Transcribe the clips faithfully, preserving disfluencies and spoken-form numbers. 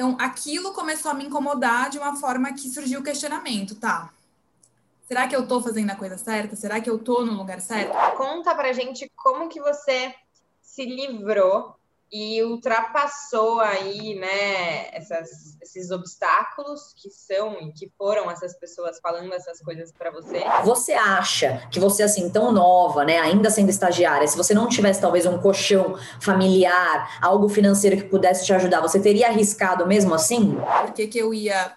Então, aquilo começou a me incomodar de uma forma que surgiu o questionamento, tá? Será que eu tô fazendo a coisa certa? Será que eu tô no lugar certo? Conta pra gente como que você se livrou e ultrapassou aí, né, essas, esses obstáculos que são e que foram essas pessoas falando essas coisas pra você. Você acha que você, assim, tão nova, né, ainda sendo estagiária, se você não tivesse talvez um colchão familiar, algo financeiro que pudesse te ajudar, você teria arriscado mesmo assim? Por que que eu ia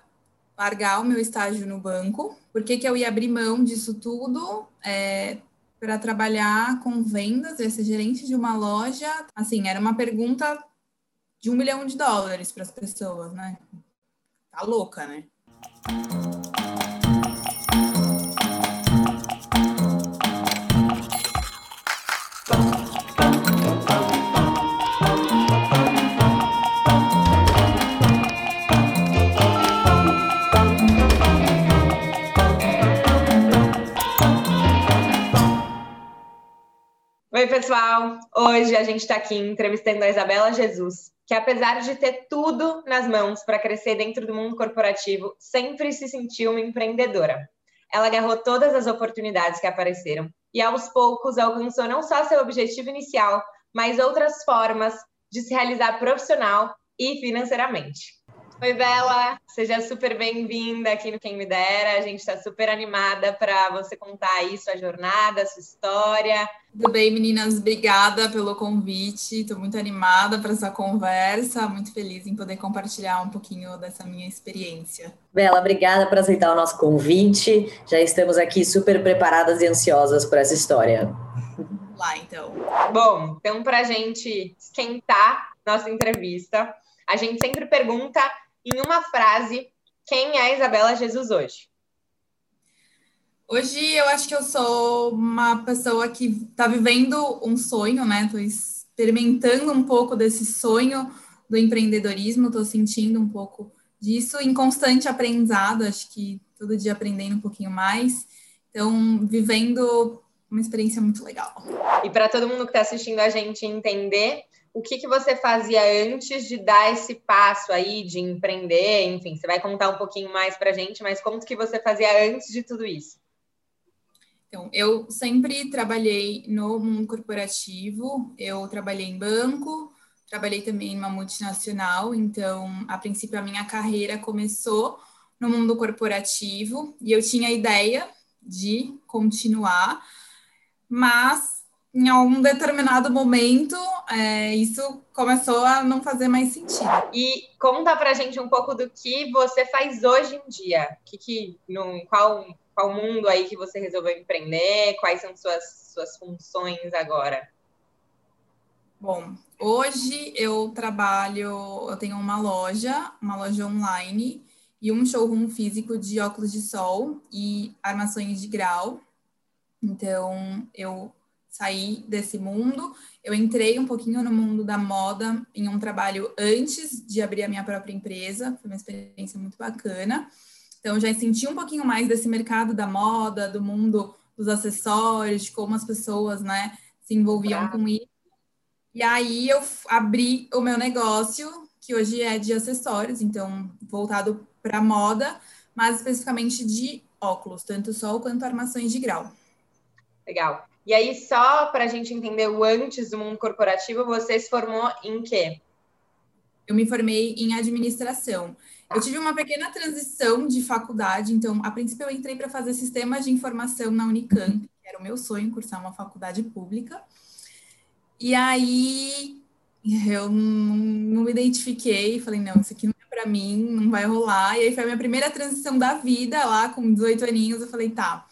largar o meu estágio no banco? Por que que eu ia abrir mão disso tudo? É... para trabalhar com vendas, ia ser gerente de uma loja, assim, era uma pergunta de um milhão de dólares para as pessoas, né? Tá louca, né? Oi, pessoal! Hoje a gente está aqui entrevistando a Isabela Jesus, que apesar de ter tudo nas mãos para crescer dentro do mundo corporativo, sempre se sentiu uma empreendedora. Ela agarrou todas as oportunidades que apareceram e, aos poucos, alcançou não só seu objetivo inicial, mas outras formas de se realizar profissional e financeiramente. Oi, Bela! Seja super bem-vinda aqui no Quem Me Dera. A gente está super animada para você contar aí sua jornada, sua história. Tudo bem, meninas? Obrigada pelo convite. Estou muito animada para essa conversa. Muito feliz em poder compartilhar um pouquinho dessa minha experiência. Bela, obrigada por aceitar o nosso convite. Já estamos aqui super preparadas e ansiosas por essa história. Vamos lá, então. Bom, então, para a gente esquentar nossa entrevista, a gente sempre pergunta em uma frase, quem é a Isabela Jesus hoje? Hoje eu acho que eu sou uma pessoa que está vivendo um sonho, né? Estou experimentando um pouco desse sonho do empreendedorismo, estou sentindo um pouco disso em constante aprendizado, acho que todo dia aprendendo um pouquinho mais. Então, vivendo uma experiência muito legal. E para todo mundo que está assistindo a gente entender, o que que você fazia antes de dar esse passo aí de empreender? Enfim, você vai contar um pouquinho mais pra gente, mas como que você fazia antes de tudo isso? Então, eu sempre trabalhei no mundo corporativo, eu trabalhei em banco, trabalhei também em uma multinacional, então, a princípio, a minha carreira começou no mundo corporativo e eu tinha a ideia de continuar, mas em algum determinado momento, é, isso começou a não fazer mais sentido. E conta pra gente um pouco do que você faz hoje em dia. Que, que, no, qual, qual mundo aí que você resolveu empreender? Quais são suas, suas funções agora? Bom, hoje eu trabalho, eu tenho uma loja, uma loja online e um showroom físico de óculos de sol e armações de grau. Então, eu saí desse mundo, eu entrei um pouquinho no mundo da moda em um trabalho antes de abrir a minha própria empresa, foi uma experiência muito bacana, então já senti um pouquinho mais desse mercado da moda, do mundo dos acessórios, de como as pessoas, né, se envolviam ah. com isso, e aí eu abri o meu negócio, que hoje é de acessórios, então voltado para moda, mas especificamente de óculos, tanto sol quanto armações de grau. Legal. E aí, só para a gente entender o antes do mundo corporativo, você se formou em quê? Eu me formei em administração. Eu tive uma pequena transição de faculdade, então, a princípio, eu entrei para fazer sistemas de informação na Unicamp, que era o meu sonho, cursar uma faculdade pública. E aí, eu não, não me identifiquei, falei, não, isso aqui não é para mim, não vai rolar. E aí, foi a minha primeira transição da vida, lá com dezoito aninhos, eu falei, tá,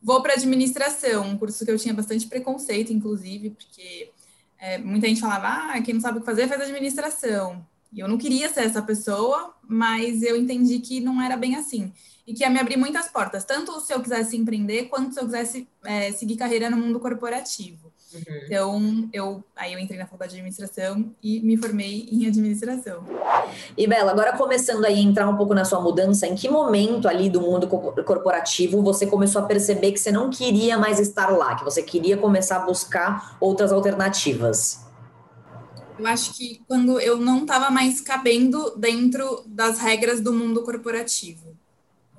vou para administração, um curso que eu tinha bastante preconceito, inclusive, porque é, muita gente falava, ah, quem não sabe o que fazer, faz administração. E eu não queria ser essa pessoa, mas eu entendi que não era bem assim. E que ia me abrir muitas portas, tanto se eu quisesse empreender, quanto se eu quisesse é, seguir carreira no mundo corporativo. Uhum. Então, eu, aí eu entrei na faculdade de administração e me formei em administração. E, Bela, agora começando aí a entrar um pouco na sua mudança, em que momento ali do mundo corporativo você começou a perceber que você não queria mais estar lá, que você queria começar a buscar outras alternativas? Eu acho que quando eu não estava mais cabendo dentro das regras do mundo corporativo.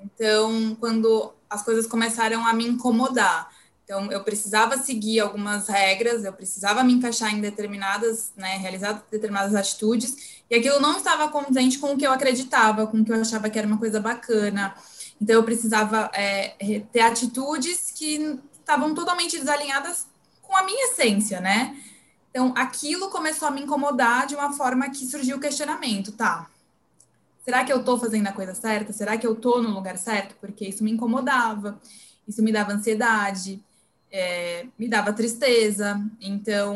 Então, quando as coisas começaram a me incomodar. Então, eu precisava seguir algumas regras, eu precisava me encaixar em determinadas, né, realizar determinadas atitudes, e aquilo não estava condizente com o que eu acreditava, com o que eu achava que era uma coisa bacana. Então, eu precisava é, ter atitudes que estavam totalmente desalinhadas com a minha essência, né? Então, aquilo começou a me incomodar de uma forma que surgiu o questionamento, tá? Será que eu tô fazendo a coisa certa? Será que eu tô no lugar certo? Porque isso me incomodava, isso me dava ansiedade, É, me dava tristeza, então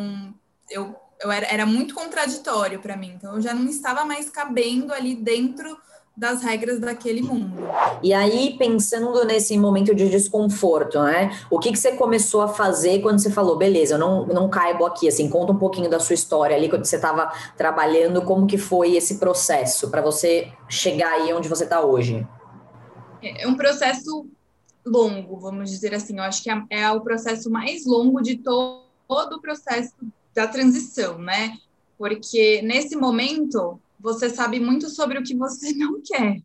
eu, eu era, era muito contraditório para mim, então eu já não estava mais cabendo ali dentro das regras daquele mundo. E aí, pensando nesse momento de desconforto, né? O que, que você começou a fazer quando você falou, beleza, eu não, não caibo aqui, assim, conta um pouquinho da sua história ali, quando você estava trabalhando, como que foi esse processo para você chegar aí onde você está hoje? É um processo longo, vamos dizer assim, eu acho que é o processo mais longo de todo, todo o processo da transição, né? Porque nesse momento você sabe muito sobre o que você não quer.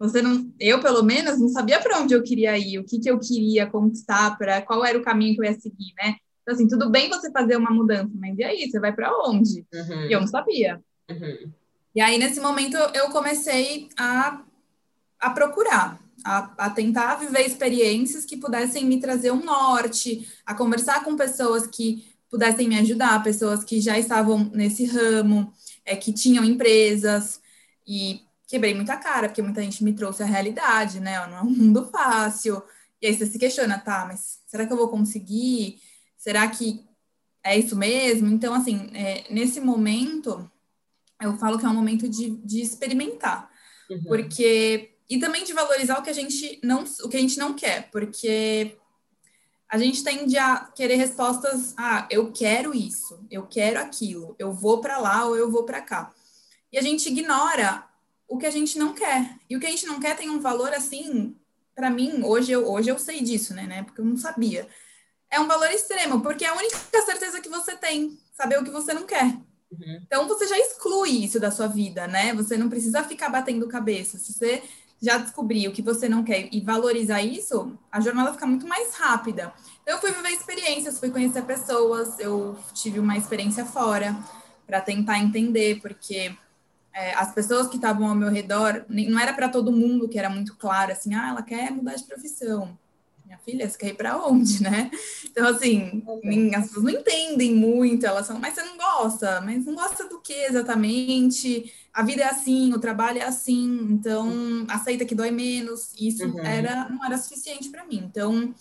Você não, eu pelo menos não sabia para onde eu queria ir, o que que eu queria conquistar, para qual era o caminho que eu ia seguir, né? Então assim, tudo bem você fazer uma mudança, mas e aí, você vai para onde? Uhum. E eu não sabia. Uhum. E aí nesse momento eu comecei a a procurar A, a tentar viver experiências que pudessem me trazer um norte, a conversar com pessoas que pudessem me ajudar, pessoas que já estavam nesse ramo, é, que tinham empresas, e quebrei muita cara, porque muita gente me trouxe a realidade, né? Não é um mundo fácil, e aí você se questiona, tá, mas será que eu vou conseguir? Será que é isso mesmo? Então, assim, é, nesse momento, eu falo que é um momento de, de experimentar, uhum. porque... E também de valorizar o que a gente não, o que a gente não quer, porque a gente tende a querer respostas, ah, eu quero isso, eu quero aquilo, eu vou para lá ou eu vou para cá. E a gente ignora o que a gente não quer. E o que a gente não quer tem um valor assim, para mim, hoje eu, hoje eu sei disso, né, né? Porque eu não sabia. É um valor extremo, porque é a única certeza que você tem, saber o que você não quer. Uhum. Então você já exclui isso da sua vida, né? Você não precisa ficar batendo cabeça. Se você já descobrir o que você não quer e valorizar isso, a jornada fica muito mais rápida. Eu fui viver experiências, fui conhecer pessoas, eu tive uma experiência fora para tentar entender, porque é, as pessoas que estavam ao meu redor, não era para todo mundo que era muito claro, assim, ah, ela quer mudar de profissão. Minha filha, você quer ir para onde, né? Então, assim, as pessoas não entendem muito, elas são, mas você não gosta, mas não gosta do que exatamente? A vida é assim, o trabalho é assim, então aceita que dói menos. Isso uhum. era, não era suficiente para mim. Então,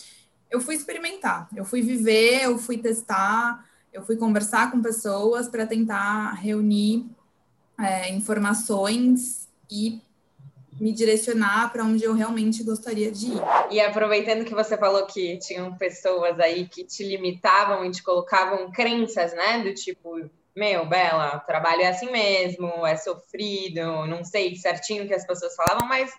eu fui experimentar, eu fui viver, eu fui testar, eu fui conversar com pessoas para tentar reunir é, informações e me direcionar para onde eu realmente gostaria de ir. E aproveitando que você falou que tinham pessoas aí que te limitavam e te colocavam crenças, né? Do tipo, meu, Bela, trabalho é assim mesmo, é sofrido, não sei certinho o que as pessoas falavam, mas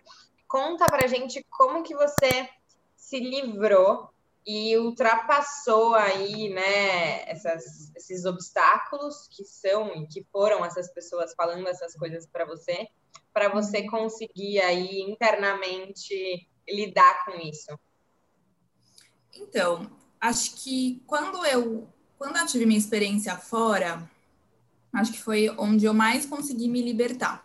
conta pra gente como que você se livrou e ultrapassou aí, né, essas, esses obstáculos que são e que foram essas pessoas falando essas coisas para você, para você conseguir aí internamente lidar com isso? Então, acho que quando eu, quando eu tive minha experiência fora, acho que foi onde eu mais consegui me libertar,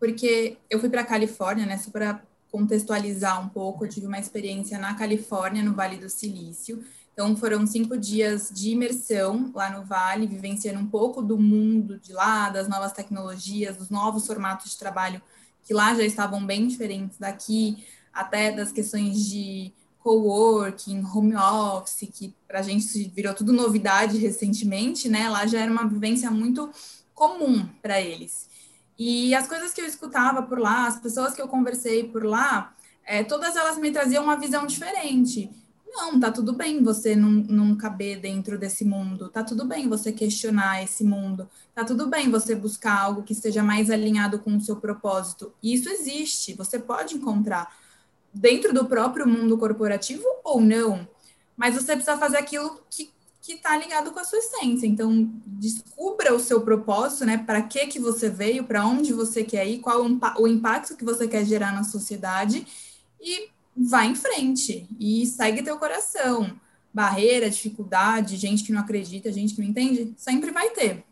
porque eu fui para a Califórnia, né, só para contextualizar um pouco, eu tive uma experiência na Califórnia, no Vale do Silício, então foram cinco dias de imersão lá no Vale, vivenciando um pouco do mundo de lá, das novas tecnologias, dos novos formatos de trabalho, que lá já estavam bem diferentes daqui, até das questões de coworking, home office, que para a gente virou tudo novidade recentemente, né? Lá já era uma vivência muito comum para eles. E as coisas que eu escutava por lá, as pessoas que eu conversei por lá, é, todas elas me traziam uma visão diferente. Não, tá tudo bem você não, não caber dentro desse mundo, tá tudo bem você questionar esse mundo, tá tudo bem você buscar algo que esteja mais alinhado com o seu propósito. E isso existe, você pode encontrar dentro do próprio mundo corporativo ou não, mas você precisa fazer aquilo que que está ligado com a sua essência. Então, descubra o seu propósito, né? Para que que você veio, para onde você quer ir, qual o impacto que você quer gerar na sociedade e vá em frente e segue teu coração. Barreira, dificuldade, gente que não acredita, gente que não entende, sempre vai ter.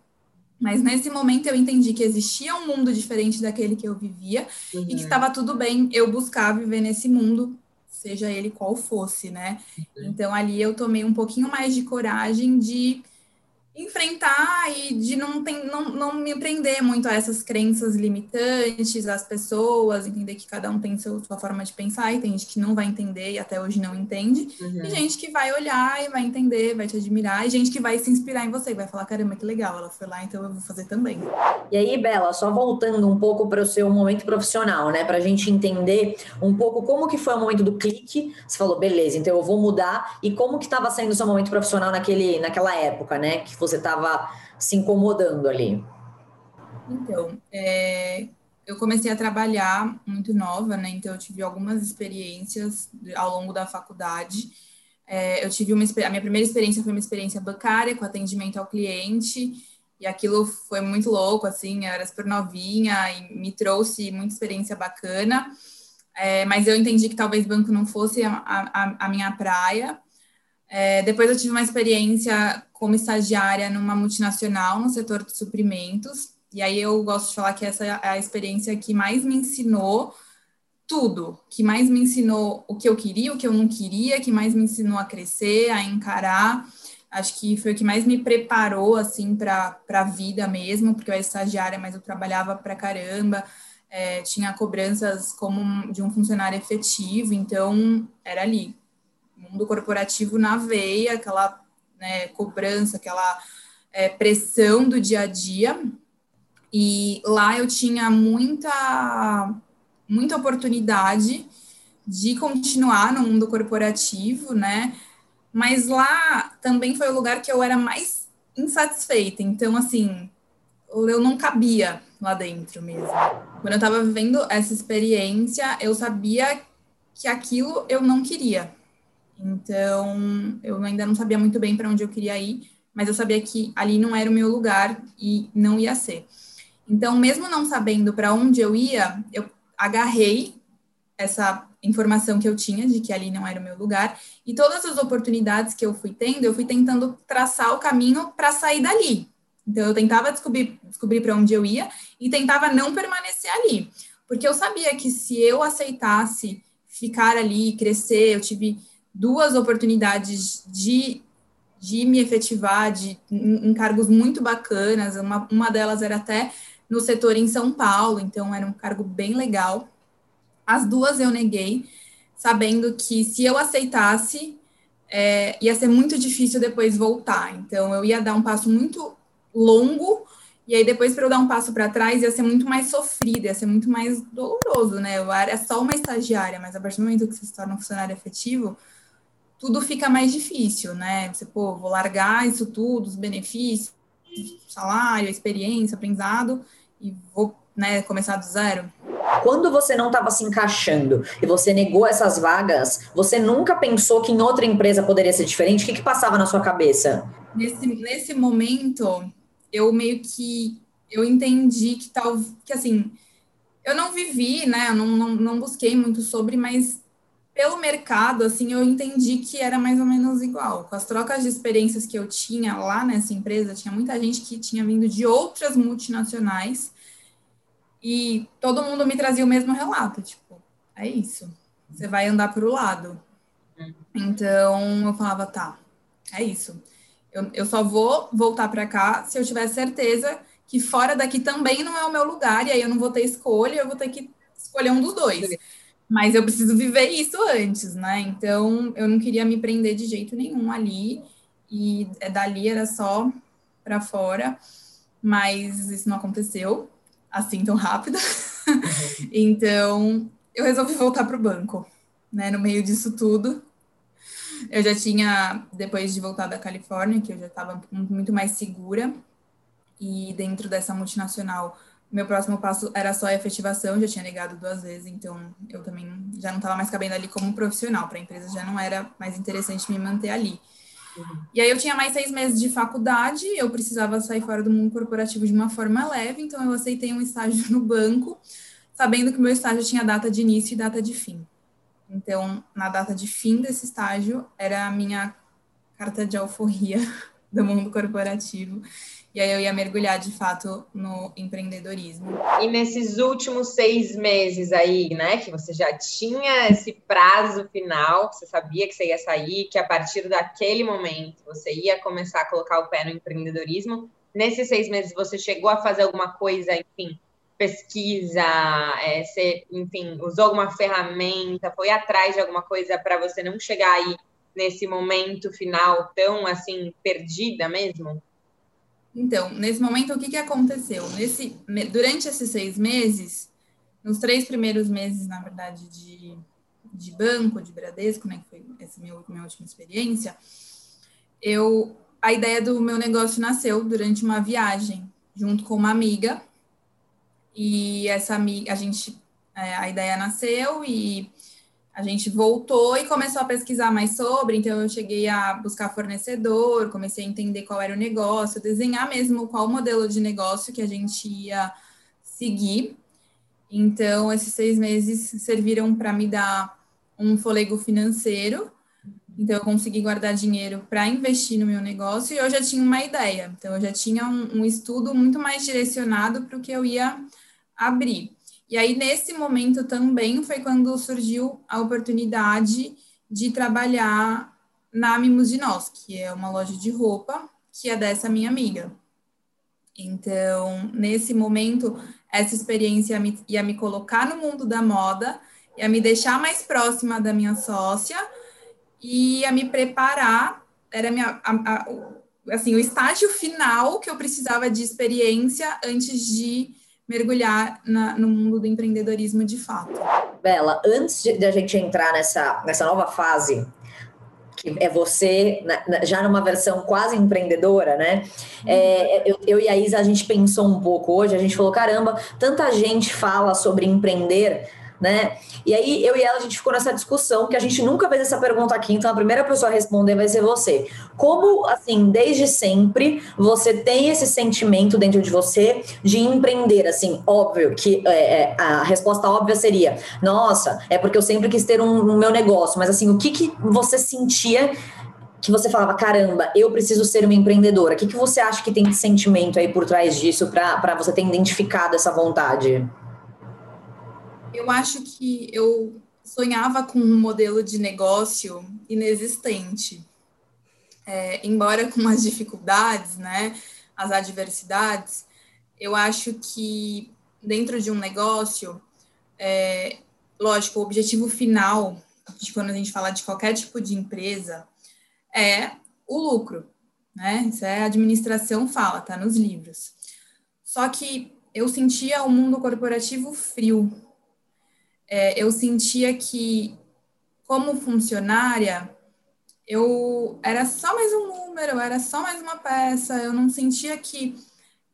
Mas nesse momento eu entendi que existia um mundo diferente daquele que eu vivia, uhum, e que estava tudo bem eu buscar viver nesse mundo, seja ele qual fosse, né? Uhum. Então ali eu tomei um pouquinho mais de coragem de enfrentar e de não, tem, não, não me prender muito a essas crenças limitantes, às pessoas, entender que cada um tem seu, sua forma de pensar e tem gente que não vai entender e até hoje não entende, uhum, e gente que vai olhar e vai entender, vai te admirar, e gente que vai se inspirar em você e vai falar, caramba, que legal, ela foi lá, então eu vou fazer também. E aí, Bela, só voltando um pouco para o seu momento profissional, né, para a gente entender um pouco como que foi o momento do clique, você falou, beleza, então eu vou mudar, e como que estava sendo o seu momento profissional naquele, naquela época, né, que você estava se incomodando ali? Então, é, eu comecei a trabalhar muito nova, né? Então, eu tive algumas experiências ao longo da faculdade. É, eu tive uma, a minha primeira experiência foi uma experiência bancária, com atendimento ao cliente, e aquilo foi muito louco, assim, eu era super novinha e me trouxe muita experiência bacana, é, mas eu entendi que talvez banco não fosse a, a, a minha praia. É, depois eu tive uma experiência como estagiária numa multinacional no setor de suprimentos, e aí eu gosto de falar que essa é a experiência que mais me ensinou tudo, que mais me ensinou o que eu queria, o que eu não queria, que mais me ensinou a crescer, a encarar, acho que foi o que mais me preparou, assim, para a vida mesmo, porque eu era estagiária, mas eu trabalhava pra caramba, é, tinha cobranças como de um funcionário efetivo, então era ali, mundo corporativo na veia, aquela, né, cobrança, aquela é, pressão do dia a dia, e lá eu tinha muita, muita oportunidade de continuar no mundo corporativo, né, mas lá também foi o lugar que eu era mais insatisfeita, então assim, eu não cabia lá dentro mesmo. Quando eu estava vivendo essa experiência, eu sabia que aquilo eu não queria. Então, eu ainda não sabia muito bem para onde eu queria ir, mas eu sabia que ali não era o meu lugar e não ia ser. Então, mesmo não sabendo para onde eu ia, eu agarrei essa informação que eu tinha de que ali não era o meu lugar e todas as oportunidades que eu fui tendo, eu fui tentando traçar o caminho para sair dali. Então, eu tentava descobrir, descobrir para onde eu ia e tentava não permanecer ali, porque eu sabia que se eu aceitasse ficar ali, crescer, eu tive duas oportunidades de, de me efetivar de, em, em cargos muito bacanas, uma, uma delas era até no setor em São Paulo, então era um cargo bem legal. As duas eu neguei, sabendo que se eu aceitasse, é, ia ser muito difícil depois voltar, então eu ia dar um passo muito longo, e aí depois para eu dar um passo para trás ia ser muito mais sofrido, ia ser muito mais doloroso, né, eu era só uma estagiária, mas a partir do momento que você se torna um funcionário efetivo, tudo fica mais difícil, né? Você, pô, vou largar isso tudo, os benefícios, salário, experiência, aprendizado, e vou, né, começar do zero. Quando você não estava se encaixando e você negou essas vagas, você nunca pensou que em outra empresa poderia ser diferente? O que que passava na sua cabeça? Nesse, nesse momento, eu meio que, eu entendi que tal, que assim, eu não vivi, né, eu não, não, não busquei muito sobre, mas pelo mercado, assim, eu entendi que era mais ou menos igual. Com as trocas de experiências que eu tinha lá nessa empresa, tinha muita gente que tinha vindo de outras multinacionais e todo mundo me trazia o mesmo relato, tipo, é isso, você vai andar pro lado. Então, eu falava, tá, é isso. Eu, eu só vou voltar para cá se eu tiver certeza que fora daqui também não é o meu lugar, e aí eu não vou ter escolha, eu vou ter que escolher um dos dois. Mas eu preciso viver isso antes, né? Então, eu não queria me prender de jeito nenhum ali. E dali era só para fora. Mas isso não aconteceu assim tão rápido. Então, eu resolvi voltar para o banco, né? No meio disso tudo. Eu já tinha, depois de voltar da Califórnia, que eu já estava muito mais segura. E dentro dessa multinacional, meu próximo passo era só a efetivação, já tinha negado duas vezes, então eu também já não estava mais cabendo ali como profissional, para a empresa já não era mais interessante me manter ali. E aí eu tinha mais seis meses de faculdade, eu precisava sair fora do mundo corporativo de uma forma leve, então eu aceitei um estágio no banco, sabendo que o meu estágio tinha data de início e data de fim. Então, na data de fim desse estágio, era a minha carta de alforria do mundo corporativo. E aí eu ia mergulhar, de fato, no empreendedorismo. E nesses últimos seis meses aí, né, que você já tinha esse prazo final, você sabia que você ia sair, que a partir daquele momento você ia começar a colocar o pé no empreendedorismo. Nesses seis meses você chegou a fazer alguma coisa, enfim, pesquisa, é, você, enfim, usou alguma ferramenta, foi atrás de alguma coisa para você não chegar aí nesse momento final tão, assim, perdida mesmo? Então, nesse momento, o que, que aconteceu? Nesse, durante esses seis meses, nos três primeiros meses, na verdade, de, de banco, de Bradesco, né, que foi essa minha, minha última experiência, eu, a ideia do meu negócio nasceu durante uma viagem, junto com uma amiga, e essa amiga, a gente, a ideia nasceu e a gente voltou e começou a pesquisar mais sobre, então eu cheguei a buscar fornecedor, comecei a entender qual era o negócio, desenhar mesmo qual modelo de negócio que a gente ia seguir. Então, esses seis meses serviram para me dar um fôlego financeiro, então eu consegui guardar dinheiro para investir no meu negócio e eu já tinha uma ideia, então eu já tinha um, um estudo muito mais direcionado para o que eu ia abrir. E aí, nesse momento também, foi quando surgiu a oportunidade de trabalhar na Mimos de Nós, que é uma loja de roupa, que é dessa minha amiga. Então, nesse momento, essa experiência ia me, ia me colocar no mundo da moda, ia me deixar mais próxima da minha sócia, e ia me preparar, era minha, a, a, assim, o estágio final que eu precisava de experiência antes de mergulhar na, no mundo do empreendedorismo de fato. Bela, antes de, de a gente entrar nessa, nessa nova fase, que é você, na, na, já numa versão quase empreendedora, né? É, eu, eu e a Isa, a gente pensou um pouco hoje, a gente falou, caramba, tanta gente fala sobre empreender, né? E aí, eu e ela, a gente ficou nessa discussão, que a gente nunca fez essa pergunta aqui, então a primeira pessoa a responder vai ser você. Como, assim, desde sempre, você tem esse sentimento dentro de você de empreender? Assim, óbvio que é, a resposta óbvia seria, nossa, é porque eu sempre quis ter um, um meu negócio, mas assim, o que, que você sentia que você falava, caramba, eu preciso ser uma empreendedora? O que, que você acha que tem de sentimento aí por trás disso para você ter identificado essa vontade? Eu acho que eu sonhava com um modelo de negócio inexistente, é, embora com as dificuldades, né, as adversidades, eu acho que dentro de um negócio, é, lógico, o objetivo final de quando a gente fala de qualquer tipo de empresa é o lucro, né? Isso é a administração fala, tá nos livros. Só que eu sentia o mundo corporativo frio. É, eu sentia que, como funcionária, eu era só mais um número, eu era só mais uma peça, eu não sentia que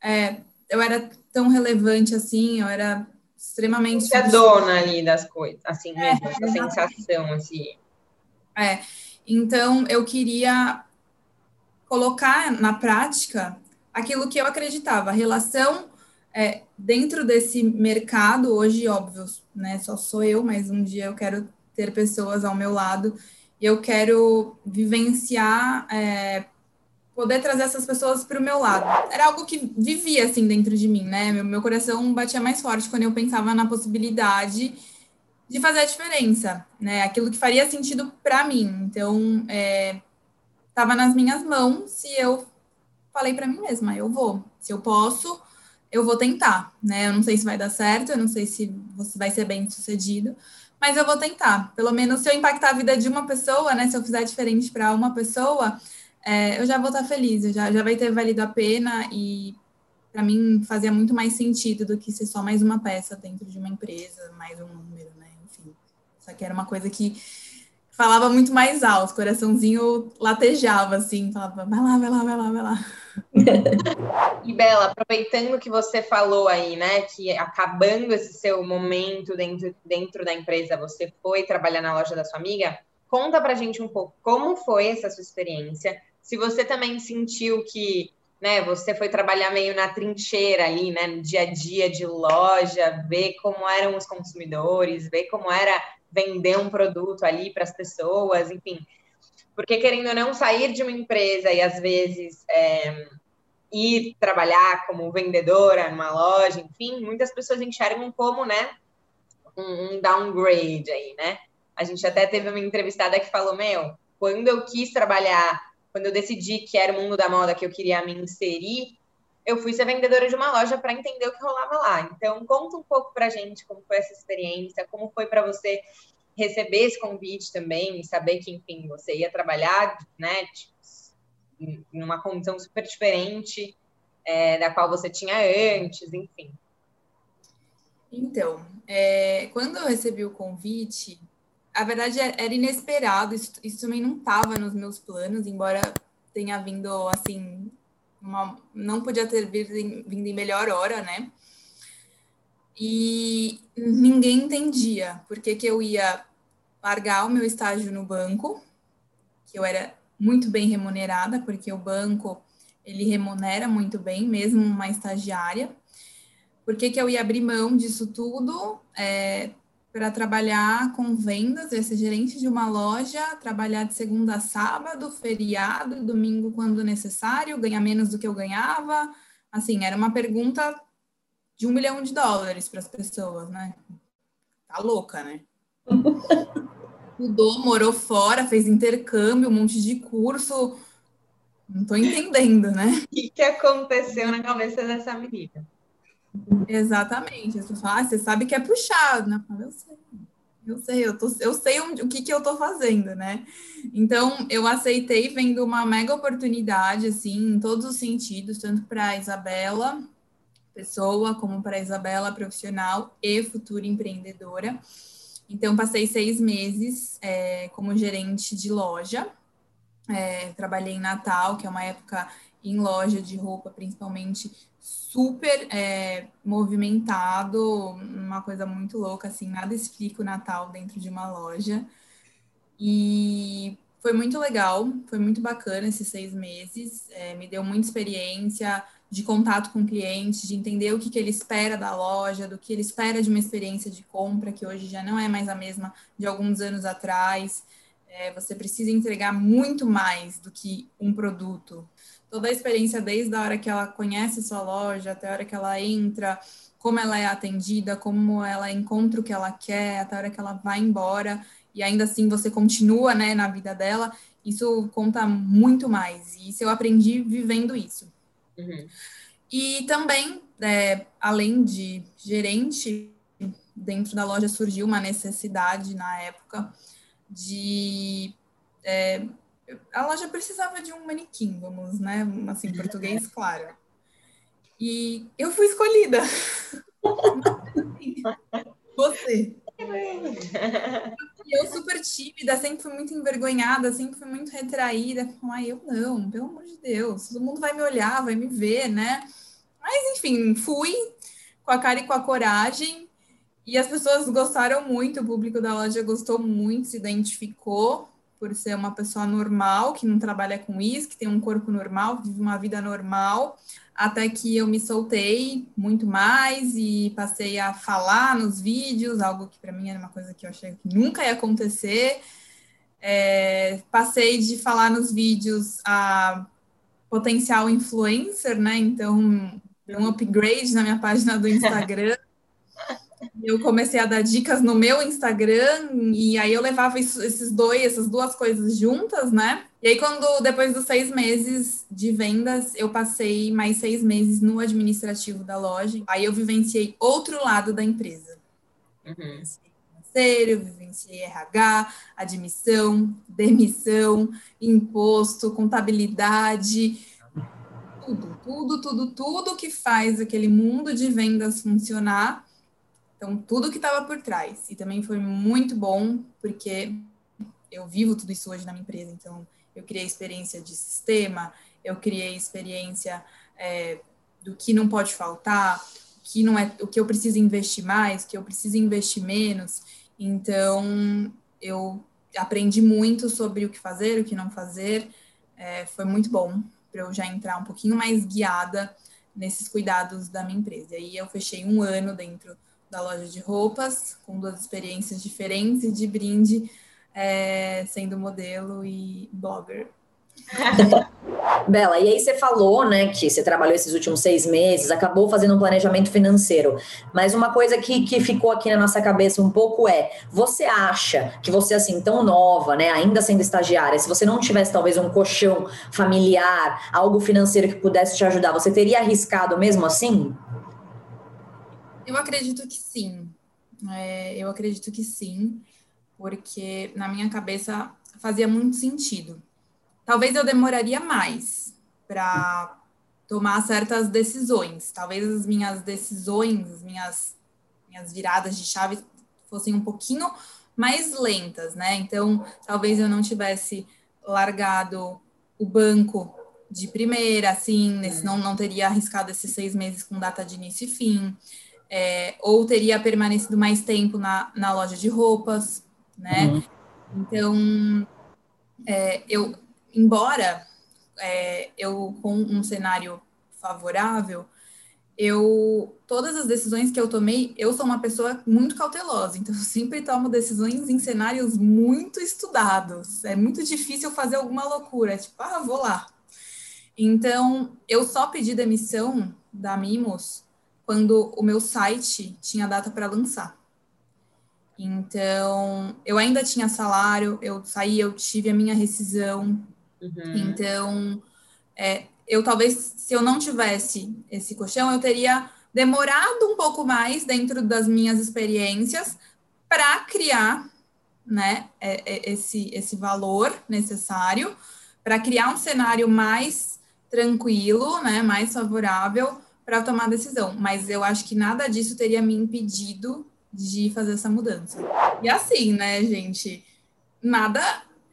é, eu era tão relevante assim, eu era extremamente... Você é dona ali das coisas, assim é, mesmo, essa sensação, assim. É, então eu queria colocar na prática aquilo que eu acreditava, a relação... É, dentro desse mercado, hoje, óbvio, né, só sou eu, mas um dia eu quero ter pessoas ao meu lado e eu quero vivenciar, é, poder trazer essas pessoas para o meu lado. Era algo que vivia, assim, dentro de mim, né? Meu, meu coração batia mais forte quando eu pensava na possibilidade de fazer a diferença, né? Aquilo que faria sentido para mim. Então, é, tava nas minhas mãos e eu falei para mim mesma, eu vou, se eu posso... eu vou tentar, né? Eu não sei se vai dar certo, eu não sei se você vai ser bem sucedido, mas eu vou tentar. Pelo menos se eu impactar a vida de uma pessoa, né? Se eu fizer diferente para uma pessoa, é, eu já vou estar feliz, eu já, já vai ter valido a pena e para mim fazia muito mais sentido do que ser só mais uma peça dentro de uma empresa, mais um número, né? Enfim, só que era uma coisa que falava muito mais alto, o coraçãozinho latejava, assim, falava, vai lá, vai lá, vai lá, vai lá. E, Bela, aproveitando que você falou aí, né, que acabando esse seu momento dentro, dentro da empresa, você foi trabalhar na loja da sua amiga, conta pra gente um pouco como foi essa sua experiência, se você também sentiu que, né, você foi trabalhar meio na trincheira ali, né, no dia a dia de loja, ver como eram os consumidores, ver como era vender um produto ali para as pessoas, enfim. Porque, querendo ou não, sair de uma empresa e, às vezes, é, ir trabalhar como vendedora numa loja, enfim, muitas pessoas enxergam como, né, um, um downgrade aí, né? A gente até teve uma entrevistada que falou, meu, quando eu quis trabalhar, quando eu decidi que era o mundo da moda, que eu queria me inserir, eu fui ser vendedora de uma loja para entender o que rolava lá. Então, conta um pouco pra gente como foi essa experiência, como foi para você receber esse convite também e saber que, enfim, você ia trabalhar, né, tipo, numa condição super diferente é, da qual você tinha antes, enfim. Então, é, quando eu recebi o convite, a verdade era inesperado, isso, isso também não estava nos meus planos, embora tenha vindo, assim, uma, não podia ter vindo em, vindo em melhor hora, né? E ninguém entendia por que que eu ia largar o meu estágio no banco, que eu era muito bem remunerada, porque o banco, ele remunera muito bem, mesmo uma estagiária. Por que que eu ia abrir mão disso tudo, é, para trabalhar com vendas, ia ser gerente de uma loja, trabalhar de segunda a sábado, feriado, domingo quando necessário, ganhar menos do que eu ganhava. Assim, era uma pergunta de um milhão de dólares para as pessoas, né? Tá louca, né? Mudou, morou fora, fez intercâmbio, um monte de curso. Não tô entendendo, né? O que, que aconteceu na cabeça dessa menina? Exatamente, as pessoas falam, ah, você sabe que é puxado, né? Eu sei, eu sei, eu, tô, eu sei onde, o que, que eu tô fazendo, né? Então, eu aceitei vendo uma mega oportunidade, assim, em todos os sentidos, tanto para a Isabela, pessoa, como para a Isabela, profissional e futura empreendedora. Então, passei seis meses é, como gerente de loja, é, trabalhei em Natal, que é uma época em loja de roupa, principalmente super é, movimentado, uma coisa muito louca, assim, nada explica o Natal dentro de uma loja. E foi muito legal, foi muito bacana esses seis meses, é, me deu muita experiência de contato com clientes, de entender o que, que ele espera da loja, do que ele espera de uma experiência de compra, que hoje já não é mais a mesma de alguns anos atrás. É, você precisa entregar muito mais do que um produto. Toda a experiência, desde a hora que ela conhece sua loja, até a hora que ela entra, como ela é atendida, como ela encontra o que ela quer, até a hora que ela vai embora, e ainda assim você continua, né, na vida dela, isso conta muito mais. E isso eu aprendi vivendo isso. Uhum. E também, é, além de gerente, dentro da loja surgiu uma necessidade na época de... É, a loja precisava de um manequim, vamos, né? Assim, em português, claro. E eu fui escolhida. Você. E eu super tímida, sempre fui muito envergonhada, sempre fui muito retraída. Ai, eu não, pelo amor de Deus. Todo mundo vai me olhar, vai me ver, né? Mas, enfim, fui com a cara e com a coragem. E as pessoas gostaram muito, o público da loja gostou muito, se identificou por ser uma pessoa normal, que não trabalha com isso, que tem um corpo normal, vive uma vida normal, até que eu me soltei muito mais e passei a falar nos vídeos, algo que para mim era uma coisa que eu achei que nunca ia acontecer. É, passei de falar nos vídeos a potencial influencer, né? Então, deu um upgrade na minha página do Instagram. Eu comecei a dar dicas no meu Instagram e aí eu levava isso, esses dois, essas duas coisas juntas, né? E aí quando, depois dos seis meses de vendas, eu passei mais seis meses no administrativo da loja. Aí eu vivenciei outro lado da empresa. Uhum. Vivenciei financeiro, vivenciei R H, admissão, demissão, imposto, contabilidade... Tudo, tudo, tudo, tudo que faz aquele mundo de vendas funcionar. Então, tudo que estava por trás. E também foi muito bom, porque eu vivo tudo isso hoje na minha empresa. Então, eu criei experiência de sistema, eu criei experiência é, do que não pode faltar, o que, não é, o que eu preciso investir mais, o que eu preciso investir menos. Então, eu aprendi muito sobre o que fazer, o que não fazer. é, foi muito bom para eu já entrar um pouquinho mais guiada nesses cuidados da minha empresa. E aí eu fechei um ano dentro da loja de roupas, com duas experiências diferentes e de brinde, é, sendo modelo e blogger. Bela, e aí você falou, né, que você trabalhou esses últimos seis meses, acabou fazendo um planejamento financeiro, mas uma coisa que, que ficou aqui na nossa cabeça um pouco é, você acha que você, assim, tão nova, né, ainda sendo estagiária, se você não tivesse talvez um colchão familiar, algo financeiro que pudesse te ajudar, você teria arriscado mesmo assim? Eu acredito que sim, é, eu acredito que sim, porque na minha cabeça fazia muito sentido. Talvez eu demoraria mais para tomar certas decisões. Talvez as minhas decisões, as minhas, minhas viradas de chave fossem um pouquinho mais lentas, né? Então, talvez eu não tivesse largado o banco de primeira, assim, nesse, não, não teria arriscado esses seis meses com data de início e fim, é, ou teria permanecido mais tempo na, na loja de roupas, né? Então, é, eu... Embora é, eu, com um cenário favorável, eu, todas as decisões que eu tomei, eu sou uma pessoa muito cautelosa, então eu sempre tomo decisões em cenários muito estudados. É muito difícil fazer alguma loucura, tipo, ah, vou lá. Então, eu só pedi demissão da Mimos quando o meu site tinha data para lançar. Então, eu ainda tinha salário, eu saí, eu tive a minha rescisão. Uhum. Então, é, eu talvez, se eu não tivesse esse colchão, eu teria demorado um pouco mais dentro das minhas experiências para criar, né, é, é, esse, esse valor necessário, para criar um cenário mais tranquilo, né, mais favorável para tomar a decisão. Mas eu acho que nada disso teria me impedido de fazer essa mudança. E assim, né, gente, nada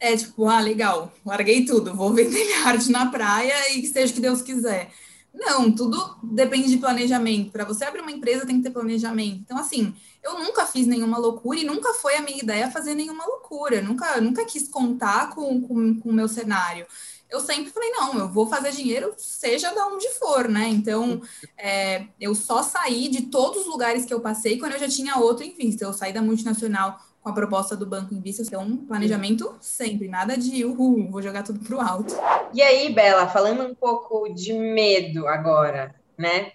é tipo, ah, legal, larguei tudo, vou vender minha arte na praia e que seja o que Deus quiser. Não, tudo depende de planejamento. Para você abrir uma empresa tem que ter planejamento. Então, assim, eu nunca fiz nenhuma loucura e nunca foi a minha ideia fazer nenhuma loucura. Nunca, nunca quis contar com, com, com o meu cenário. Eu sempre falei, não, eu vou fazer dinheiro seja de onde for, né? Então, é, eu só saí de todos os lugares que eu passei quando eu já tinha outro em vista. Eu saí da multinacional com a proposta do banco em vista. Então, um planejamento sempre, nada de uhul, vou jogar tudo pro alto. E aí, Bela, falando um pouco de medo agora, né?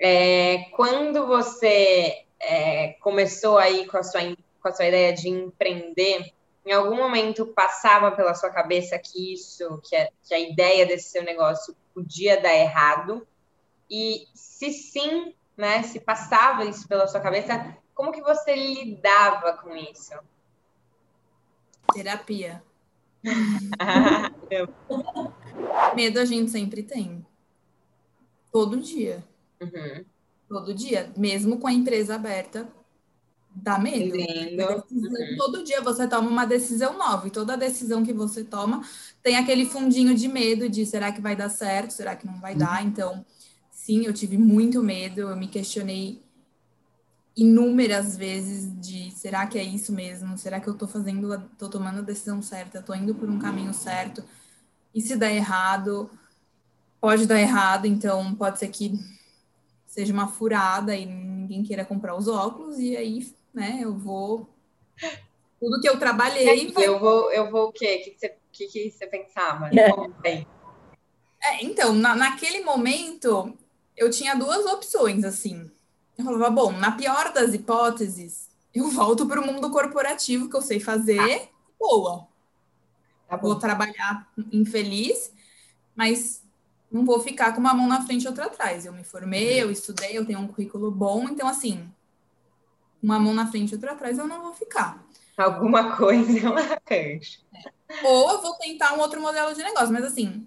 É, quando você é, começou aí com a, sua, com a sua ideia de empreender, em algum momento passava pela sua cabeça que isso, que a, que a ideia desse seu negócio podia dar errado? E se sim, né, se passava isso pela sua cabeça, como que você lidava com isso? Terapia. Medo a gente sempre tem. Todo dia. Uhum. Todo dia, mesmo com a empresa aberta. Dá medo. Decisão, uhum. Todo dia você toma uma decisão nova e toda decisão que você toma tem aquele fundinho de medo de será que vai dar certo, será que não vai dar. Então, sim, eu tive muito medo, eu me questionei inúmeras vezes de será que é isso mesmo, será que eu tô fazendo, tô tomando a decisão certa, tô indo por um caminho certo, e se der errado, pode dar errado, então pode ser que seja uma furada e ninguém queira comprar os óculos e aí, né, eu vou... Tudo que eu trabalhei... Eu vou, eu vou o quê? O que você, que que você pensava? É. É, então, na, naquele momento, eu tinha duas opções, assim. Eu falava, bom, na pior das hipóteses, eu volto para o mundo corporativo, que eu sei fazer, ah. boa. Tá bom. Vou trabalhar infeliz, mas... não vou ficar com uma mão na frente e outra atrás. Eu me formei, eu estudei, eu tenho um currículo bom. Então, assim, uma mão na frente e outra atrás, eu não vou ficar. Alguma coisa eu arranjo. É. Ou eu vou tentar um outro modelo de negócio. Mas, assim,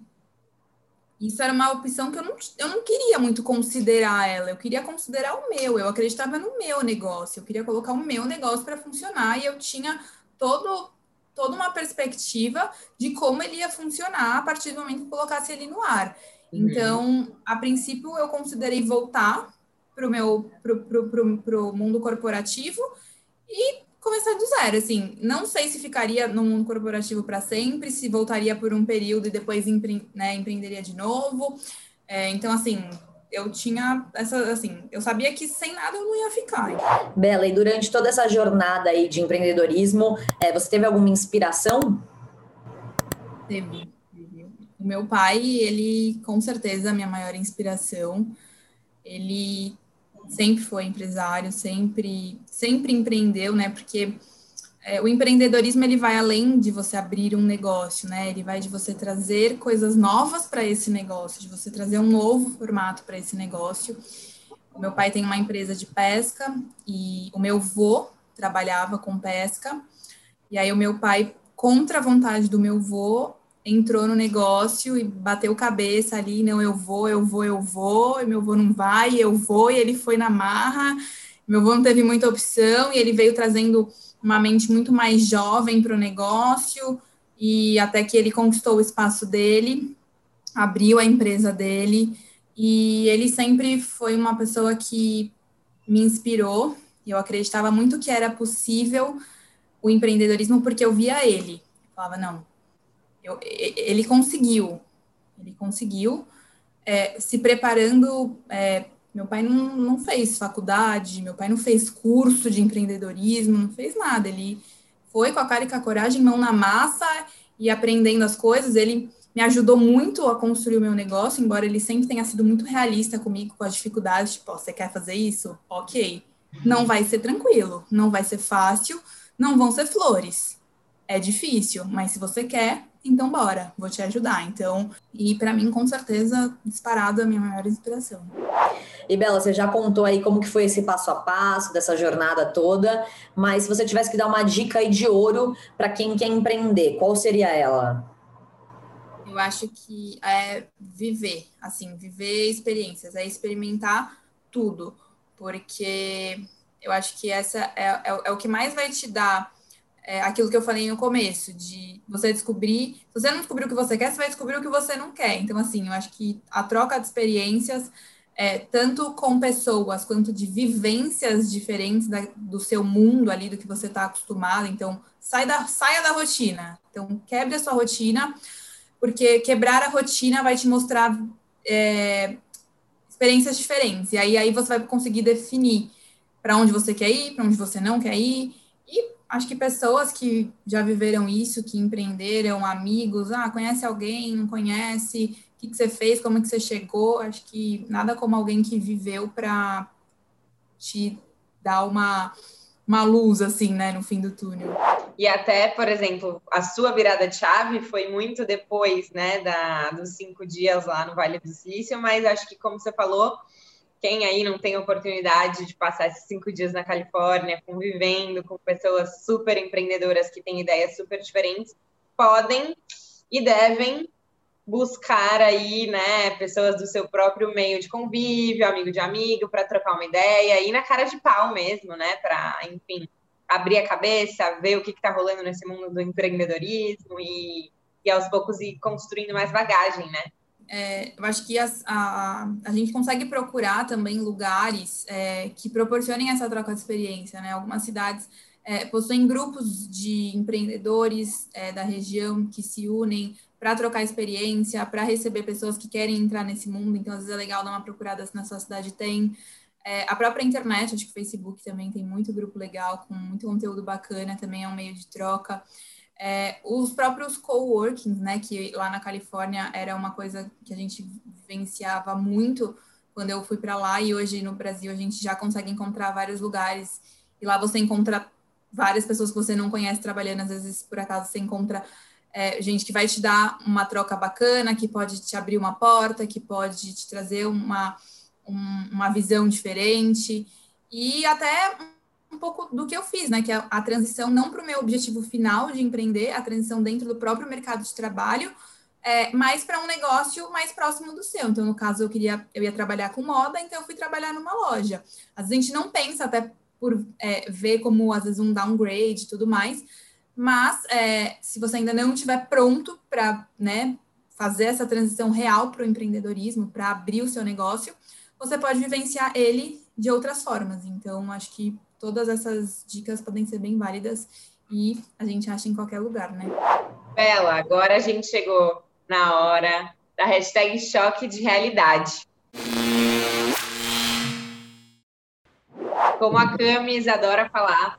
isso era uma opção que eu não, eu não queria muito considerar ela. Eu queria considerar o meu. Eu acreditava no meu negócio. Eu queria colocar o meu negócio para funcionar. E eu tinha todo... toda uma perspectiva de como ele ia funcionar a partir do momento que eu colocasse ele no ar. Então, a princípio, eu considerei voltar para o meu, pro, pro, pro, pro mundo corporativo e começar do zero, assim, não sei se ficaria no mundo corporativo para sempre, se voltaria por um período e depois empre- né, empreenderia de novo, é, então, assim, eu tinha essa, assim, eu sabia que sem nada eu não ia ficar. Bela, e durante toda essa jornada aí de empreendedorismo, é, você teve alguma inspiração? Teve. O meu pai, ele, com certeza, a minha maior inspiração, ele... sempre foi empresário, sempre, sempre empreendeu, né? Porque é, o empreendedorismo, ele vai além de você abrir um negócio, né? Ele vai de você trazer coisas novas para esse negócio, de você trazer um novo formato para esse negócio. O meu pai tem uma empresa de pesca e o meu avô trabalhava com pesca. E aí o meu pai, contra a vontade do meu avô, entrou no negócio e bateu cabeça ali, não, eu vou, eu vou, eu vou, e meu avô não vai, eu vou, e ele foi na marra, meu avô não teve muita opção, e ele veio trazendo uma mente muito mais jovem para o negócio, e até que ele conquistou o espaço dele, abriu a empresa dele, e ele sempre foi uma pessoa que me inspirou, e eu acreditava muito que era possível o empreendedorismo, porque eu via ele, eu falava, não, Eu, ele conseguiu, ele conseguiu, é, se preparando, é, meu pai não, não fez faculdade, meu pai não fez curso de empreendedorismo, não fez nada, ele foi com a cara e com a coragem, mão na massa e aprendendo as coisas, ele me ajudou muito a construir o meu negócio, embora ele sempre tenha sido muito realista comigo, com as dificuldades, tipo, oh, você quer fazer isso? Ok, não vai ser tranquilo, não vai ser fácil, não vão ser flores, é difícil, mas se você quer... então bora, vou te ajudar. Então, e para mim, com certeza, disparado a minha maior inspiração. E Bela, você já contou aí como que foi esse passo a passo dessa jornada toda, mas se você tivesse que dar uma dica aí de ouro para quem quer empreender, qual seria ela? Eu acho que é viver, assim, viver experiências, é experimentar tudo, porque eu acho que essa é, é, é o que mais vai te dar... É aquilo que eu falei no começo, de você descobrir... Se você não descobrir o que você quer, você vai descobrir o que você não quer. Então, assim, eu acho que a troca de experiências, é, tanto com pessoas, quanto de vivências diferentes da, do seu mundo ali, do que você está acostumado. Então, sai da, saia da rotina. Então, quebre a sua rotina, porque quebrar a rotina vai te mostrar é, experiências diferentes. E aí, aí você vai conseguir definir para onde você quer ir, para onde você não quer ir. Acho que pessoas que já viveram isso, que empreenderam, amigos, ah, conhece alguém, não conhece, o que, que você fez, como que você chegou, acho que nada como alguém que viveu para te dar uma, uma luz, assim, né, no fim do túnel. E até, por exemplo, a sua virada de chave foi muito depois, né, da, dos cinco dias lá no Vale do Silício, mas acho que, como você falou... Quem aí não tem oportunidade de passar esses cinco dias na Califórnia, convivendo com pessoas super empreendedoras que têm ideias super diferentes, podem e devem buscar aí, né, pessoas do seu próprio meio de convívio, amigo de amigo, para trocar uma ideia, ir na cara de pau mesmo, né, para, enfim, abrir a cabeça, ver o que está rolando nesse mundo do empreendedorismo e, e aos poucos ir construindo mais bagagem, né? É, eu acho que as, a, a gente consegue procurar também lugares é, que proporcionem essa troca de experiência, né? Algumas cidades é, possuem grupos de empreendedores é, da região que se unem para trocar experiência, para receber pessoas que querem entrar nesse mundo, então às vezes é legal dar uma procurada se na sua cidade tem. É, a própria internet, acho que o Facebook também tem muito grupo legal, com muito conteúdo bacana, também é um meio de troca. É, os próprios coworkings, né, que lá na Califórnia era uma coisa que a gente vivenciava muito quando eu fui para lá, e hoje no Brasil a gente já consegue encontrar vários lugares, e lá você encontra várias pessoas que você não conhece trabalhando, às vezes por acaso você encontra é, gente que vai te dar uma troca bacana, que pode te abrir uma porta, que pode te trazer uma, um, uma visão diferente, e até... um pouco do que eu fiz, né, que é a transição não para o meu objetivo final de empreender, a transição dentro do próprio mercado de trabalho, é, mas para um negócio mais próximo do seu. Então, no caso, eu queria, eu ia trabalhar com moda, então eu fui trabalhar numa loja. Às vezes a gente não pensa, até por é, ver como, às vezes, um downgrade e tudo mais, mas é, se você ainda não estiver pronto para, né, fazer essa transição real para o empreendedorismo, para abrir o seu negócio, você pode vivenciar ele de outras formas. Então, acho que todas essas dicas podem ser bem válidas e a gente acha em qualquer lugar, né? Bela, agora a gente chegou na hora da hashtag choque de realidade. Como a Camis adora falar,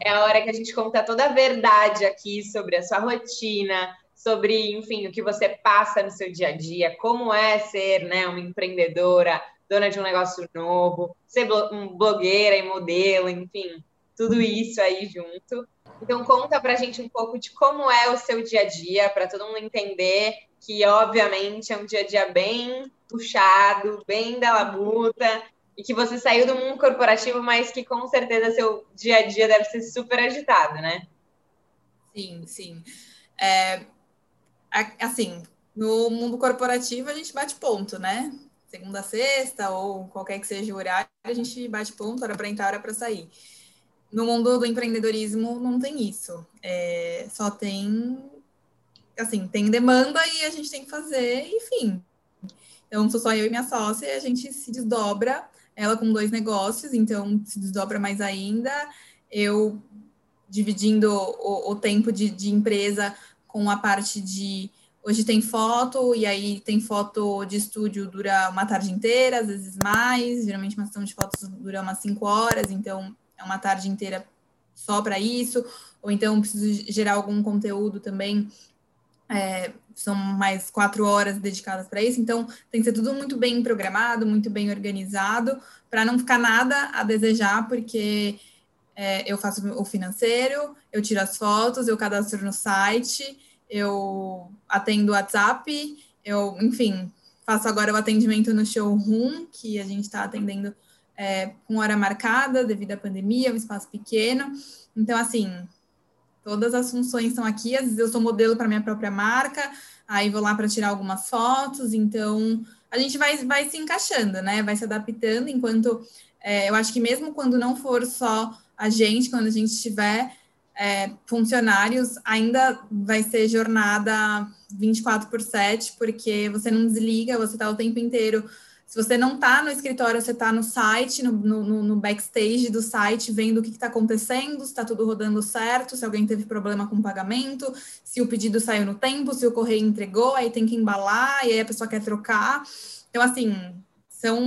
é a hora que a gente conta toda a verdade aqui sobre a sua rotina, sobre, enfim, o que você passa no seu dia a dia, como é ser, né, uma empreendedora, dona de um negócio novo, ser blogueira e modelo, enfim, tudo isso aí junto. Então, conta pra gente um pouco de como é o seu dia a dia, para todo mundo entender que, obviamente, é um dia a dia bem puxado, bem da labuta, e que você saiu do mundo corporativo, mas que, com certeza, seu dia a dia deve ser super agitado, né? Sim, sim. É, assim, no mundo corporativo, a gente bate ponto, né? Segunda a sexta, ou qualquer que seja o horário, a gente bate ponto, hora para entrar, hora para sair. No mundo do empreendedorismo, não tem isso. É, só tem, assim, tem demanda e a gente tem que fazer, enfim. Então, sou só eu e minha sócia, a gente se desdobra, ela com dois negócios, então se desdobra mais ainda. Eu dividindo o, o tempo de, de empresa com a parte de... Hoje tem foto, e aí tem foto de estúdio, dura uma tarde inteira, às vezes mais. Geralmente uma sessão de fotos dura umas cinco horas, então é uma tarde inteira só para isso. Ou então preciso gerar algum conteúdo também, é, são mais quatro horas dedicadas para isso. Então tem que ser tudo muito bem programado, muito bem organizado, para não ficar nada a desejar, porque é, eu faço o financeiro, eu tiro as fotos, eu cadastro no site... Eu atendo o WhatsApp, eu, enfim, faço agora o atendimento no showroom, que a gente está atendendo é, com hora marcada, devido à pandemia, um espaço pequeno. Então, assim, todas as funções estão aqui. Às vezes eu sou modelo para minha própria marca, aí vou lá para tirar algumas fotos. Então, a gente vai, vai se encaixando, né? Vai se adaptando, enquanto é, eu acho que mesmo quando não for só a gente, quando a gente estiver... É, funcionários, ainda vai ser jornada vinte e quatro por sete, porque você não desliga, você está o tempo inteiro. Se você não está no escritório, você está no site, no, no, no backstage do site, vendo o que está acontecendo, se está tudo rodando certo, se alguém teve problema com o pagamento, se o pedido saiu no tempo, se o correio entregou, aí tem que embalar, e aí a pessoa quer trocar. Então, assim, são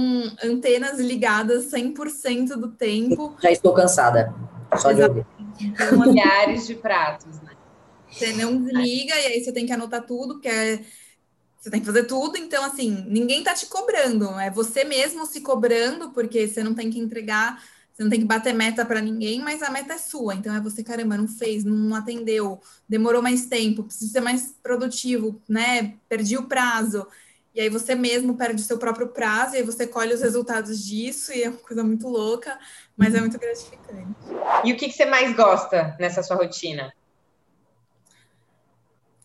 antenas ligadas cem por cento do tempo. Já estou cansada, só de ouvir. Então, milhares de pratos, né? Você não desliga e aí você tem que anotar tudo, porque é... você tem que fazer tudo. Então, assim, ninguém tá te cobrando, é você mesmo se cobrando, porque você não tem que entregar, você não tem que bater meta para ninguém, mas a meta é sua. Então, é você, caramba, não fez, não atendeu, demorou mais tempo, precisa ser mais produtivo, né? Perdi o prazo. E aí você mesmo perde o seu próprio prazo, e aí você colhe os resultados disso, e é uma coisa muito louca, mas é muito gratificante. E o que, que você mais gosta nessa sua rotina?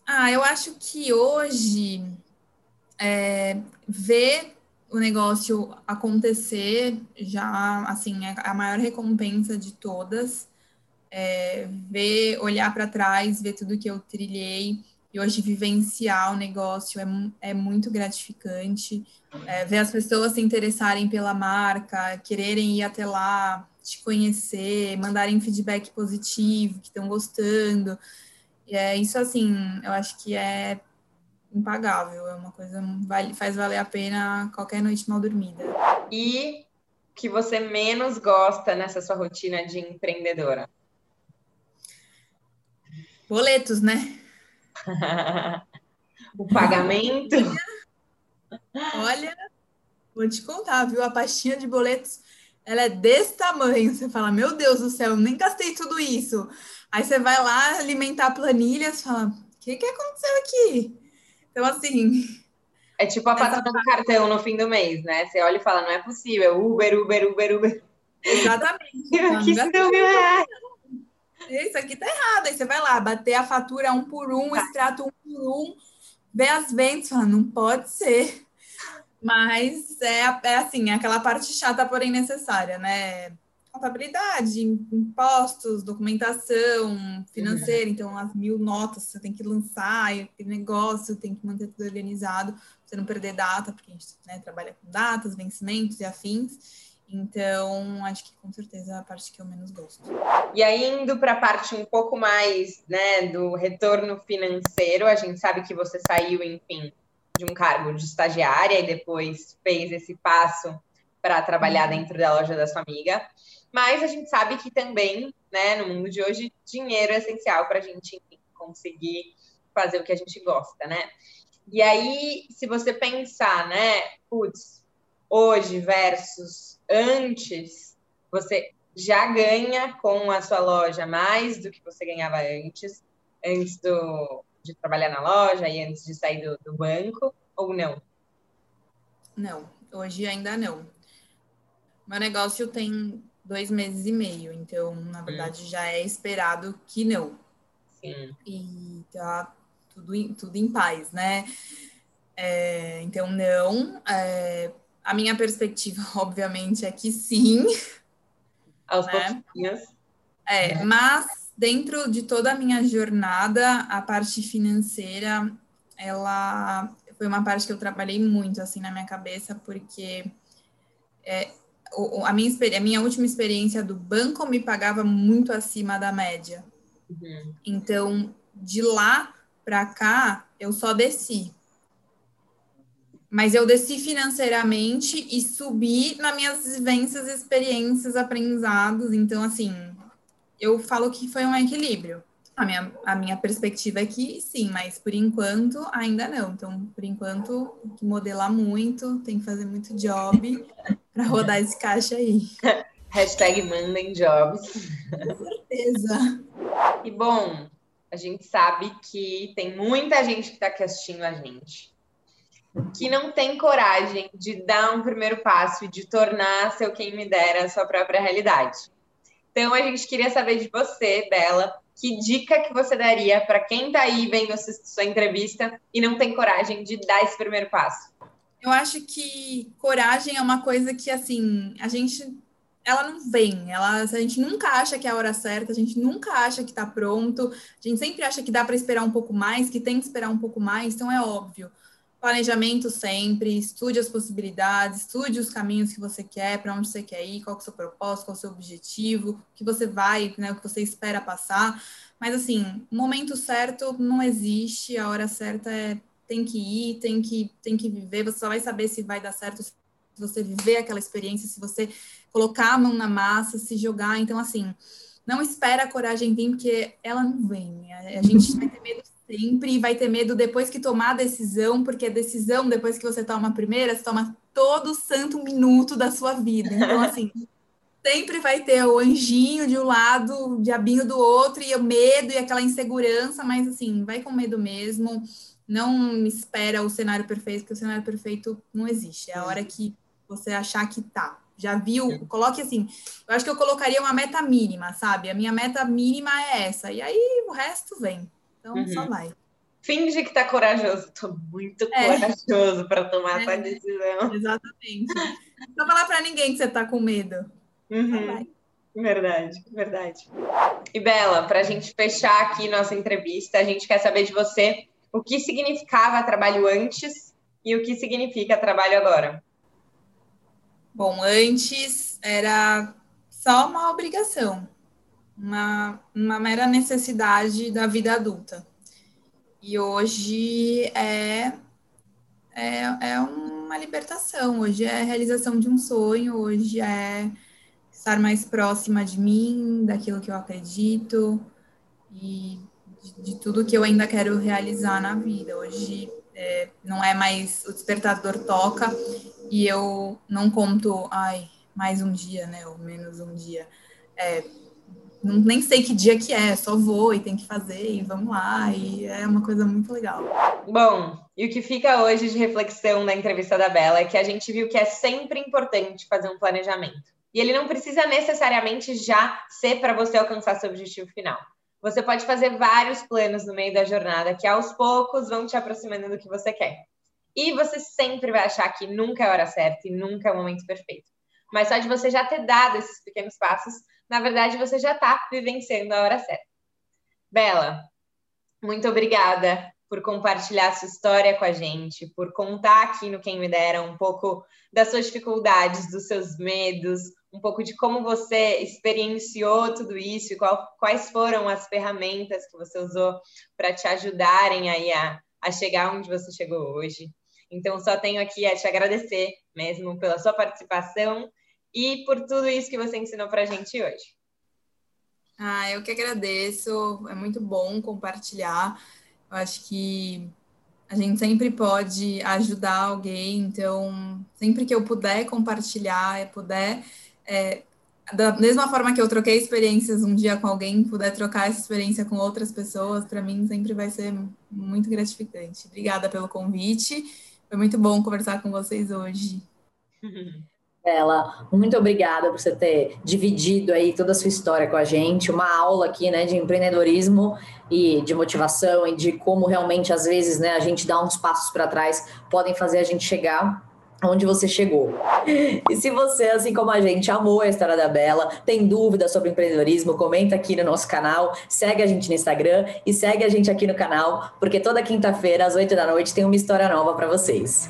Ah, eu acho que hoje é, ver o negócio acontecer já, assim, é a maior recompensa de todas. É, ver, olhar para trás, ver tudo que eu trilhei, e hoje vivenciar o negócio é, é muito gratificante. É, ver as pessoas se interessarem pela marca, quererem ir até lá, te conhecer, mandarem feedback positivo, que estão gostando. E é isso, assim, eu acho que é impagável. É uma coisa que faz valer a pena qualquer noite mal dormida. E o que você menos gosta nessa sua rotina de empreendedora? Boletos, né? O pagamento. Olha, vou te contar, viu? A pastinha de boletos, ela é desse tamanho. Você fala, meu Deus do céu, eu nem gastei tudo isso. Aí você vai lá alimentar planilhas, fala, o que que aconteceu aqui? Então, assim... É tipo a fatura do cartão no fim do mês, né? Você olha e fala, não é possível, Uber, Uber, Uber, Uber. Exatamente. Que isso aqui tá errado. Aí você vai lá, bater a fatura um por um, tá. Extrato um por um, ver as vendas, fala, não pode ser. Mas é, é assim, é aquela parte chata, porém necessária, né? Contabilidade, impostos, documentação financeira, uhum. Então as mil notas você tem que lançar, aquele negócio tem que manter tudo organizado, pra você não perder data, porque a gente, né, trabalha com datas, vencimentos e afins. Então, acho que com certeza é a parte que eu menos gosto. E aí, indo para a parte um pouco mais, né, do retorno financeiro, a gente sabe que você saiu, enfim, de um cargo de estagiária e depois fez esse passo para trabalhar dentro da loja da sua amiga. Mas a gente sabe que também, né, no mundo de hoje, dinheiro é essencial para a gente, enfim, conseguir fazer o que a gente gosta, né? E aí, se você pensar, né, putz, hoje versus antes, você já ganha com a sua loja mais do que você ganhava antes, antes do, de trabalhar na loja e antes de sair do, do banco, ou não? Não, hoje ainda não. Meu negócio tem dois meses e meio, então, na verdade, hum. já é esperado que não. Sim. E tá tudo, tudo em paz, né? É, então, não... É, a minha perspectiva, obviamente, é que sim. Aos né? pouquinhos. É, é, mas dentro de toda a minha jornada, a parte financeira, ela foi uma parte que eu trabalhei muito, assim, na minha cabeça, porque é, a, minha, a minha última experiência do banco me pagava muito acima da média. Uhum. Então, de lá para cá, eu só desci. Mas eu desci financeiramente e subi nas minhas vivências, experiências, aprendizados. Então, assim, eu falo que foi um equilíbrio. A minha, a minha perspectiva é que sim, mas por enquanto ainda não. Então, por enquanto, tem que modelar muito, tem que fazer muito job para rodar esse caixa aí. Hashtag mandem jobs. Com certeza. E, bom, a gente sabe que tem muita gente que está aqui assistindo a gente, que não tem coragem de dar um primeiro passo e de tornar seu Quem Me Dera a sua própria realidade. Então, a gente queria saber de você, Bela, que dica que você daria para quem está aí vendo a sua entrevista e não tem coragem de dar esse primeiro passo? Eu acho que coragem é uma coisa que, assim, a gente... Ela não vem, ela, a gente nunca acha que é a hora certa, a gente nunca acha que está pronto, a gente sempre acha que dá para esperar um pouco mais, que tem que esperar um pouco mais, então é óbvio. Planejamento sempre, estude as possibilidades, estude os caminhos que você quer, para onde você quer ir, qual que é o seu propósito, qual é o seu objetivo, o que você vai, né, o que você espera passar. Mas, assim, o momento certo não existe, a hora certa é, tem que ir, tem que, tem que viver, você só vai saber se vai dar certo se você viver aquela experiência, se você colocar a mão na massa, se jogar. Então, assim, não espera a coragem vir, porque ela não vem. A gente vai ter medo sempre, vai ter medo depois que tomar a decisão, porque a decisão, depois que você toma a primeira, você toma todo o santo minuto da sua vida. Então, assim, sempre vai ter o anjinho de um lado, o diabinho do outro, e o medo e aquela insegurança, mas, assim, vai com medo mesmo, não espera o cenário perfeito, porque o cenário perfeito não existe, é a hora que você achar que tá. Já viu? Coloque assim, eu acho que eu colocaria uma meta mínima, sabe? A minha meta mínima é essa, e aí o resto vem. Então, uhum. só vai. Finge que tá corajoso. Tô muito é. corajoso para tomar é. essa decisão. Exatamente. Não vou falar para ninguém que você tá com medo. Uhum. Só vai. Verdade, verdade. E, Bela, pra gente fechar aqui nossa entrevista, a gente quer saber de você o que significava trabalho antes e o que significa trabalho agora. Bom, antes era só uma obrigação. Uma, uma mera necessidade da vida adulta. E hoje é, é, é uma libertação, hoje é a realização de um sonho, hoje é estar mais próxima de mim, daquilo que eu acredito e de, de tudo que eu ainda quero realizar na vida. Hoje é, não é mais o despertador toca e eu não conto, ai, mais um dia, né, ou menos um dia. É, Nem sei que dia que é, só vou e tem que fazer e vamos lá, e é uma coisa muito legal. Bom, e o que fica hoje de reflexão da entrevista da Bela é que a gente viu que é sempre importante fazer um planejamento. E ele não precisa necessariamente já ser para você alcançar seu objetivo final. Você pode fazer vários planos no meio da jornada que aos poucos vão te aproximando do que você quer. E você sempre vai achar que nunca é a hora certa e nunca é o momento perfeito. Mas só de você já ter dado esses pequenos passos, na verdade, você já está vivenciando a hora certa. Bela, muito obrigada por compartilhar a sua história com a gente, por contar aqui no Quem Me Dera um pouco das suas dificuldades, dos seus medos, um pouco de como você experienciou tudo isso e qual, quais foram as ferramentas que você usou para te ajudarem aí a, a chegar onde você chegou hoje. Então, só tenho aqui a te agradecer mesmo pela sua participação e por tudo isso que você ensinou para a gente hoje. Ah, eu que agradeço. É muito bom compartilhar. Eu acho que a gente sempre pode ajudar alguém, então sempre que eu puder compartilhar, eu puder, é, da mesma forma que eu troquei experiências um dia com alguém, puder trocar essa experiência com outras pessoas, para mim sempre vai ser muito gratificante. Obrigada pelo convite, foi muito bom conversar com vocês hoje. Bela, muito obrigada por você ter dividido aí toda a sua história com a gente, uma aula aqui, né, de empreendedorismo e de motivação e de como realmente, às vezes, né, a gente dá uns passos para trás, podem fazer a gente chegar onde você chegou. E se você, assim como a gente, amou a história da Bela, tem dúvidas sobre empreendedorismo, comenta aqui no nosso canal, segue a gente no Instagram e segue a gente aqui no canal, porque toda quinta-feira, às oito da noite, tem uma história nova para vocês.